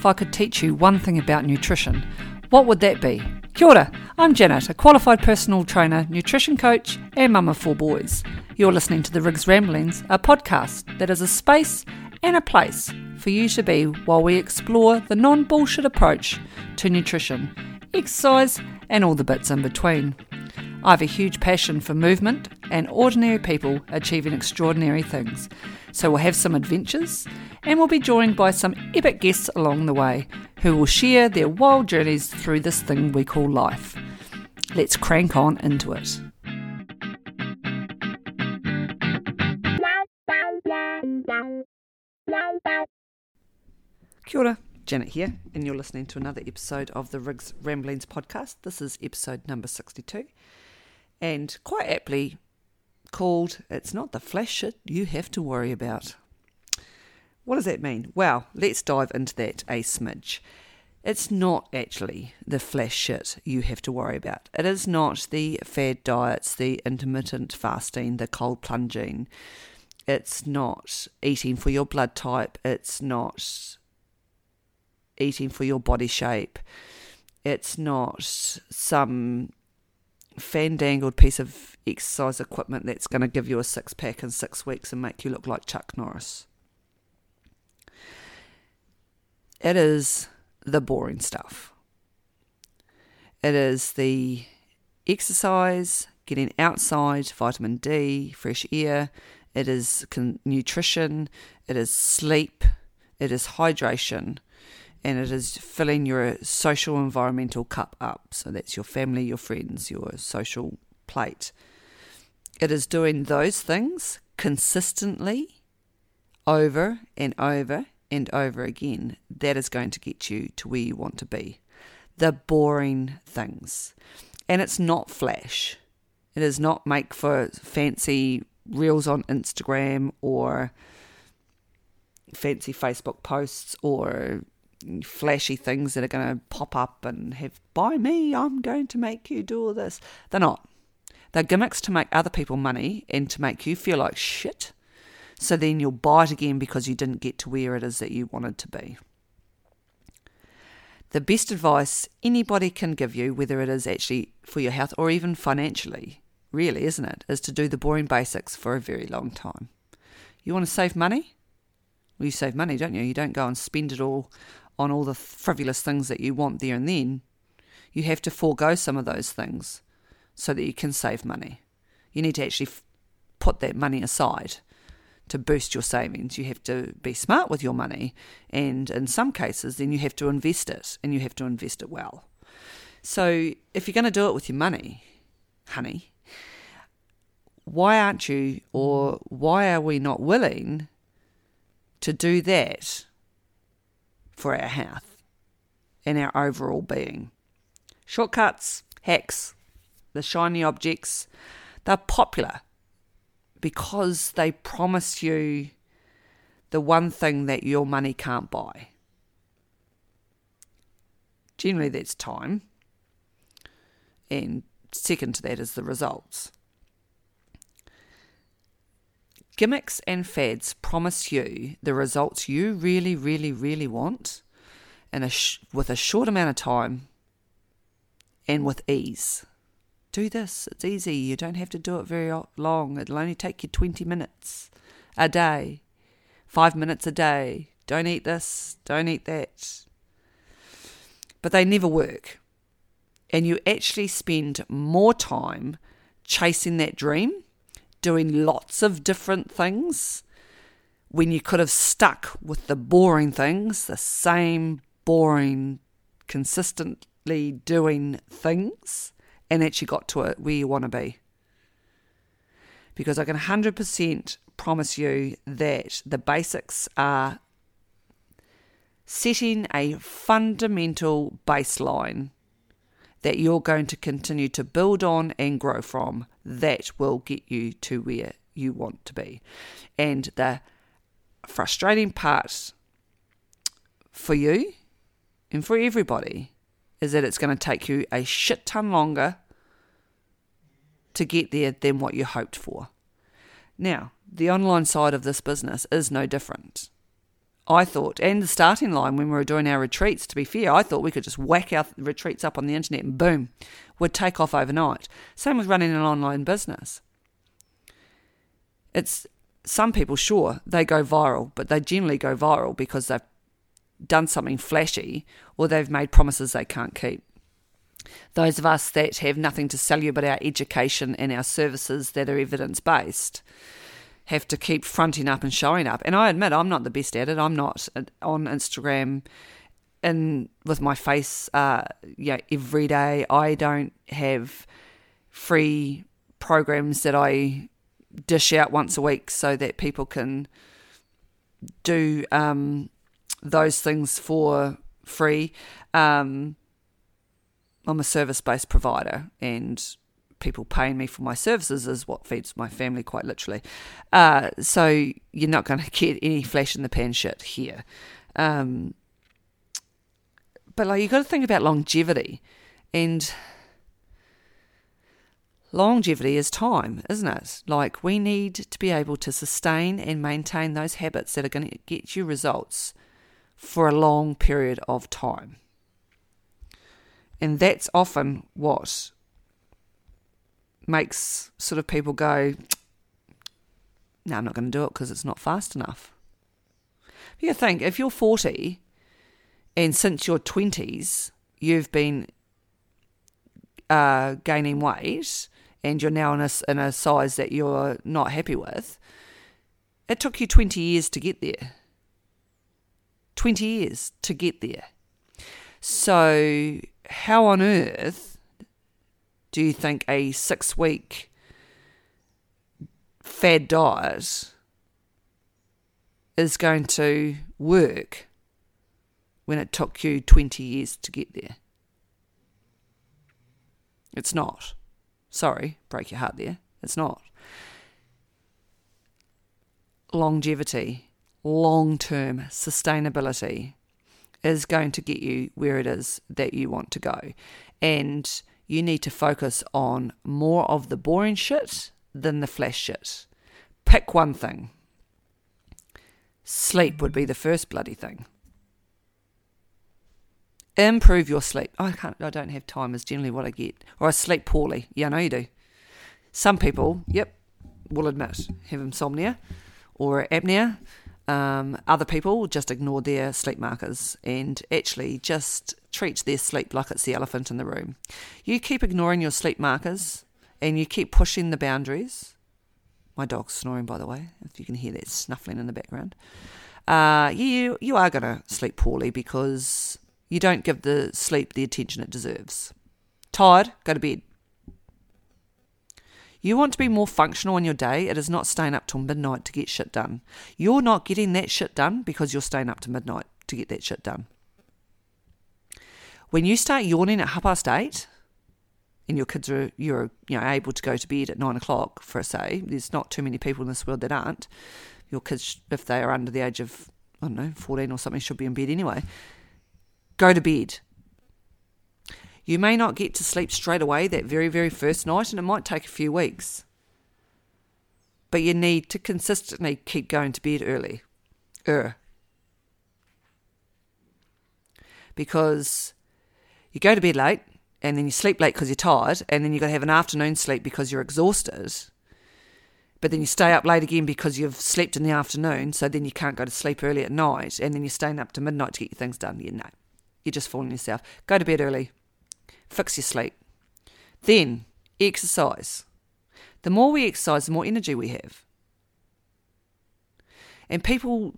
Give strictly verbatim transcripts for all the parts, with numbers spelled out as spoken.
if I could teach you one thing about nutrition, what would that be? Kia ora, I'm Janet, a qualified personal trainer, nutrition coach and mum of four boys. You're listening to The Riggs Ramblings, a podcast that is a space and a place for you to be while we explore the non-bullshit approach to nutrition, exercise and all the bits in between. I have a huge passion for movement and ordinary people achieving extraordinary things. So we'll have some adventures and we'll be joined by some epic guests along the way who will share their wild journeys through this thing we call life. Let's crank on into it. Kia ora, Janet here, and you're listening to another episode of the Riggs Ramblings podcast. This is episode number sixty-two. And quite aptly called, it's not the flash shit you have to worry about. What does that mean? Well, let's dive into that a smidge. It's not actually the flash shit you have to worry about. It is not the fad diets, the intermittent fasting, the cold plunging. It's not eating for your blood type. It's not eating for your body shape. It's not some fandangled piece of exercise equipment that's going to give you a six pack in six weeks and make you look like Chuck Norris. It is the boring stuff. It is the exercise, getting outside, vitamin D, fresh air. It is nutrition. It is sleep. It is hydration. And it is filling your social environmental cup up. So that's your family, your friends, your social plate. It is doing those things consistently over and over and over again. That is going to get you to where you want to be. The boring things. And it's not flash. It is not make for fancy reels on Instagram or fancy Facebook posts or flashy things that are going to pop up and have, buy me, I'm going to make you do all this. They're not. They're gimmicks to make other people money and to make you feel like shit. So then you'll buy it again because you didn't get to where it is that you wanted to be. The best advice anybody can give you, whether it is actually for your health or even financially, really, isn't it, is to do the boring basics for a very long time. You want to save money? Well, you save money, don't you? You don't go and spend it all on all the frivolous things that you want there and then. You have to forego some of those things so that you can save money. You need to actually f- put that money aside to boost your savings. You have to be smart with your money, and in some cases then you have to invest it, and you have to invest it well. So if you're going to do it with your money, honey, why aren't you, or why are we not willing to do that for our health and our overall being? Shortcuts, hacks, the shiny objects, they're popular because they promise you the one thing that your money can't buy. Generally that's time, and second to that is the results. Gimmicks and fads promise you the results you really, really, really want in a sh- with a short amount of time and with ease. Do this. It's easy. You don't have to do it very long. It'll only take you twenty minutes a day, five minutes a day. Don't eat this. Don't eat that. But they never work. And you actually spend more time chasing that dream, doing lots of different things, when you could have stuck with the boring things, the same boring, consistently doing things, and actually got to it where you want to be. Because I can one hundred percent promise you that the basics are setting a fundamental baseline that you're going to continue to build on and grow from, that will get you to where you want to be. And the frustrating part for you and for everybody is that it's going to take you a shit ton longer to get there than what you hoped for. Now, the online side of this business is no different. I thought, and the starting line when we were doing our retreats, to be fair, I thought we could just whack our retreats up on the internet and boom, would take off overnight. Same with running an online business. It's some people, sure, they go viral, but they generally go viral because they've done something flashy or they've made promises they can't keep. Those of us that have nothing to sell you but our education and our services that are evidence-based have to keep fronting up and showing up. And I admit I'm not the best at it. I'm not on Instagram and with my face uh, yeah, every day. I don't have free programs that I dish out once a week so that people can do um, those things for free. Um, I'm a service-based provider, and people paying me for my services is what feeds my family, quite literally. Uh, so you're not going to get any flash in the pan shit here. Um, but like, you've got to think about longevity, and longevity is time, isn't it? Like, we need to be able to sustain and maintain those habits that are going to get you results for a long period of time. And that's often what makes sort of people go, no, I'm not going to do it because it's not fast enough. You think, if you're forty and since your twenties you've been uh, gaining weight and you're now in a, in a size that you're not happy with, it took you twenty years to get there. twenty years to get there. So how on earth do you think a six-week fad diet is going to work when it took you twenty years to get there? It's not. Sorry, break your heart there. It's not. Longevity, long-term sustainability is going to get you where it is that you want to go. And you need to focus on more of the boring shit than the flash shit. Pick one thing. Sleep would be the first bloody thing. Improve your sleep. I can't. I don't have time is generally what I get. Or I sleep poorly. Yeah, I know you do. Some people, yep, will admit, have insomnia or apnea. Um, other people just ignore their sleep markers and actually just treat their sleep like it's the elephant in the room. You keep ignoring your sleep markers and you keep pushing the boundaries. My dog's snoring, by the way, if you can hear that snuffling in the background. Uh, you, you are going to sleep poorly because you don't give the sleep the attention it deserves. Tired, go to bed. You want to be more functional in your day. It is not staying up till midnight to get shit done. You're not getting that shit done because you're staying up to midnight to get that shit done. When you start yawning at half past eight and your kids are you're you know able to go to bed at nine o'clock for a say, there's not too many people in this world that aren't. Your kids, if they are under the age of, I don't know, fourteen or something, should be in bed anyway. Go to bed. You may not get to sleep straight away that very, very first night, and it might take a few weeks. But you need to consistently keep going to bed early. Er. Because you go to bed late, and then you sleep late because you're tired, and then you've got to have an afternoon sleep because you're exhausted. But then you stay up late again because you've slept in the afternoon, so then you can't go to sleep early at night, and then you're staying up to midnight to get your things done. You know, you're just fooling yourself. Go to bed early. Fix your sleep. Then, exercise. The more we exercise, the more energy we have. And people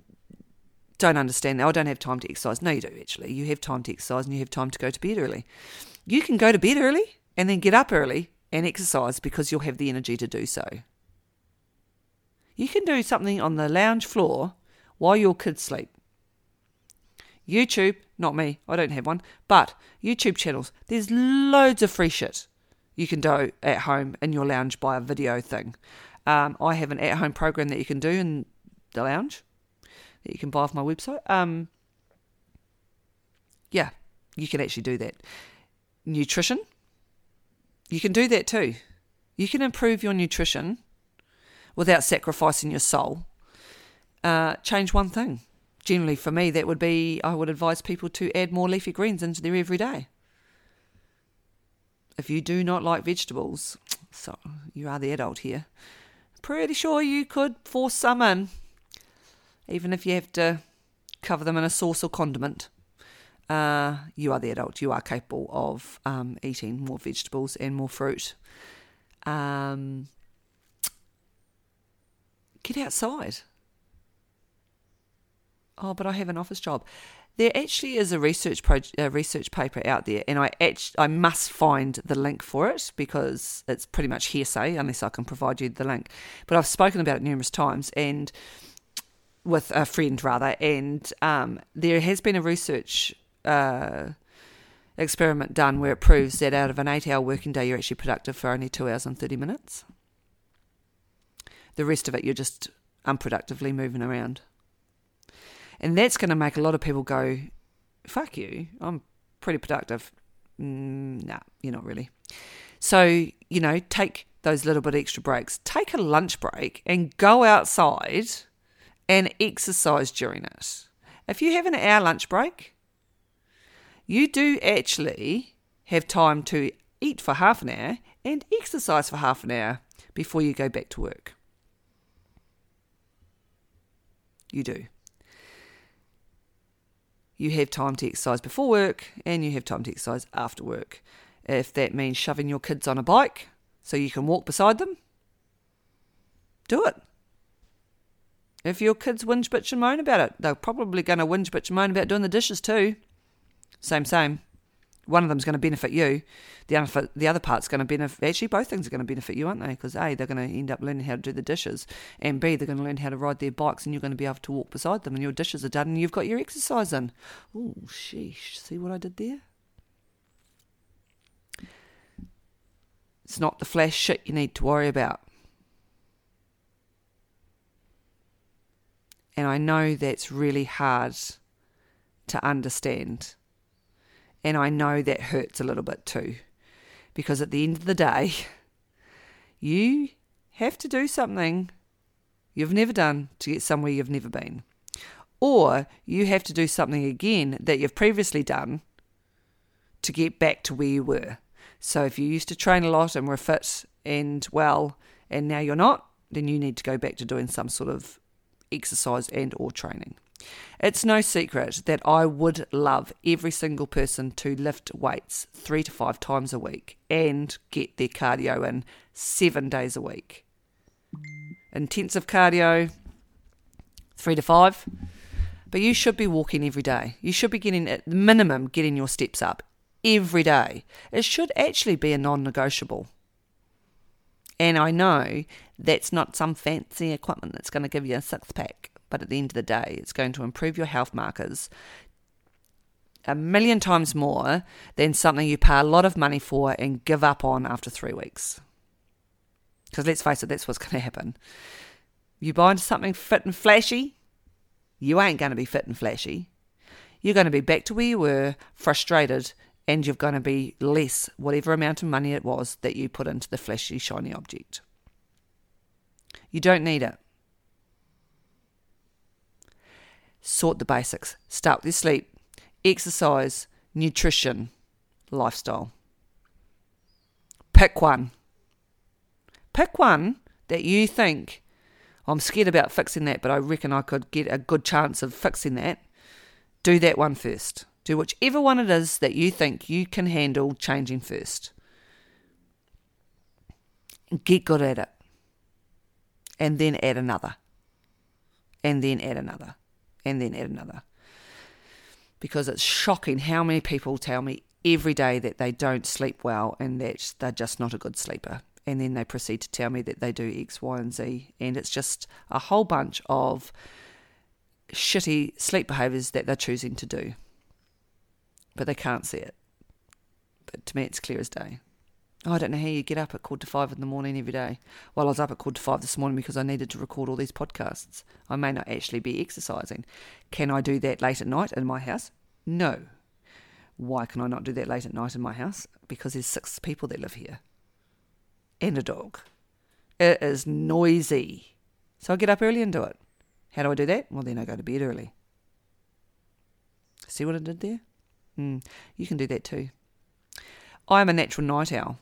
don't understand that. I don't have time to exercise. No, you do, actually. You have time to exercise and you have time to go to bed early. You can go to bed early and then get up early and exercise because you'll have the energy to do so. You can do something on the lounge floor while your kids sleep. YouTube, not me, I don't have one, but YouTube channels, there's loads of free shit you can do at home in your lounge by a video thing. Um, I have an at-home program that you can do in the lounge that you can buy off my website. Um, yeah, you can actually do that. Nutrition, you can do that too. You can improve your nutrition without sacrificing your soul. Uh, change one thing. generally for me that would be, I would advise people to add more leafy greens into their everyday. If you do not like vegetables, so you are the adult here, pretty sure you could force some in, even if you have to cover them in a sauce or condiment. Uh, you are the adult. You are capable of um, eating more vegetables and more fruit. Um, get outside. Oh, but I have an office job. There actually is a research pro- a research paper out there, and I act- I must find the link for it because it's pretty much hearsay unless I can provide you the link. But I've spoken about it numerous times, and with a friend rather, and um, there has been a research uh, experiment done where it proves that out of an eight-hour working day, you're actually productive for only two hours and thirty minutes. The rest of it, you're just unproductively moving around. And that's going to make a lot of people go, fuck you, I'm pretty productive. Mm, nah, you're not really. So, you know, take those little bit extra breaks. Take a lunch break and go outside and exercise during it. If you have an hour lunch break, you do actually have time to eat for half an hour and exercise for half an hour before you go back to work. You do. You have time to exercise before work and you have time to exercise after work. If that means shoving your kids on a bike so you can walk beside them, do it. If your kids whinge, bitch and moan about it, they're probably going to whinge, bitch and moan about doing the dishes too. Same, same. One of them's going to benefit you. The other, the other part's going to benefit... Actually, both things are going to benefit you, aren't they? Because A, they're going to end up learning how to do the dishes. And B, they're going to learn how to ride their bikes and you're going to be able to walk beside them and your dishes are done and you've got your exercise in. Oh, sheesh. See what I did there? It's not the flash shit you need to worry about. And I know that's really hard to understand. And I know that hurts a little bit too. Because at the end of the day, you have to do something you've never done to get somewhere you've never been. Or you have to do something again that you've previously done to get back to where you were. So if you used to train a lot and were fit and well, and now you're not, then you need to go back to doing some sort of exercise and or training. It's no secret that I would love every single person to lift weights three to five times a week and get their cardio in seven days a week. Intensive cardio, three to five. But you should be walking every day. You should be getting, at minimum, getting your steps up every day. It should actually be a non-negotiable. And I know that's not some fancy equipment that's going to give you a six-pack. But at the end of the day, it's going to improve your health markers a million times more than something you pay a lot of money for and give up on after three weeks. Because let's face it, that's what's going to happen. You buy into something fit and flashy, you ain't going to be fit and flashy. You're going to be back to where you were, frustrated, and you're going to be less whatever amount of money it was that you put into the flashy, shiny object. You don't need it. Sort the basics. Start with your sleep, exercise, nutrition, lifestyle. Pick one. Pick one that you think, I'm scared about fixing that, but I reckon I could get a good chance of fixing that. Do that one first. Do whichever one it is that you think you can handle changing first. Get good at it. And then add another. And then add another. And then add another. Because it's shocking how many people tell me every day that they don't sleep well and that they're just not a good sleeper. And then they proceed to tell me that they do X, Y, and Z. And it's just a whole bunch of shitty sleep behaviours that they're choosing to do. But they can't see it. But to me, it's clear as day. Oh, I don't know how you get up at quarter to five in the morning every day. Well, I was up at quarter to five this morning because I needed to record all these podcasts. I may not actually be exercising. Can I do that late at night in my house? No. Why can I not do that late at night in my house? Because there's six people that live here. And a dog. It is noisy. So I get up early and do it. How do I do that? Well, then I go to bed early. See what I did there? Mm, you can do that too. I am a natural night owl.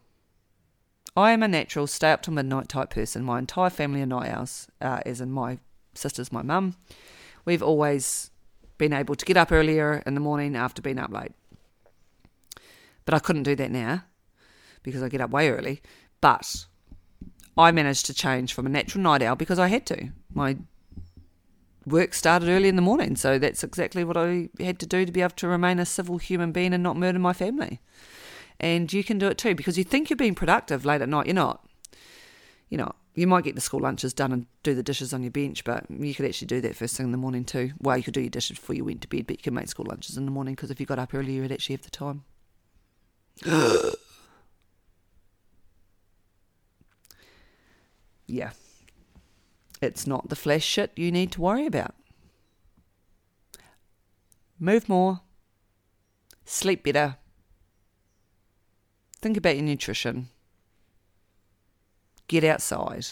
I am a natural stay up till midnight type person. My entire family are night owls, uh, as in my sister's my mum. We've always been able to get up earlier in the morning after being up late. But I couldn't do that now because I get up way early. But I managed to change from a natural night owl because I had to. My work started early in the morning, so that's exactly what I had to do to be able to remain a civil human being and not murder my family. And you can do it too, because you think you're being productive late at night. You're not. You're not. You might get the school lunches done and do the dishes on your bench, but you could actually do that first thing in the morning too. Well, you could do your dishes before you went to bed, but you can make school lunches in the morning, because if you got up early, you'd actually have the time. Yeah. It's not the flash shit you need to worry about. Move more. Sleep better. Think about your nutrition. Get outside.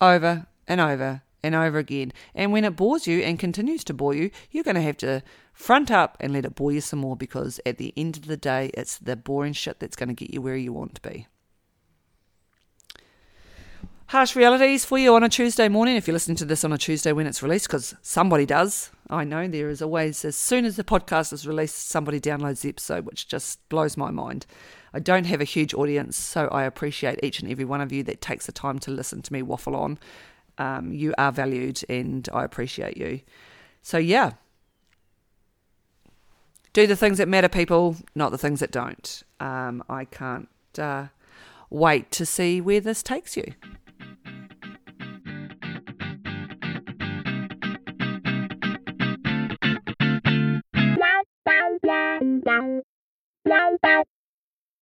Over and over and over again. And when it bores you and continues to bore you, you're going to have to front up and let it bore you some more, because at the end of the day, it's the boring shit that's going to get you where you want to be. Harsh realities for you on a Tuesday morning, if you're listening to this on a Tuesday when it's released, because somebody does. I know there is always, as soon as the podcast is released, somebody downloads the episode, which just blows my mind. I don't have a huge audience, so I appreciate each and every one of you that takes the time to listen to me waffle on. Um, you are valued, and I appreciate you. So yeah, do the things that matter, people, not the things that don't. Um, I can't uh, wait to see where this takes you. Bye.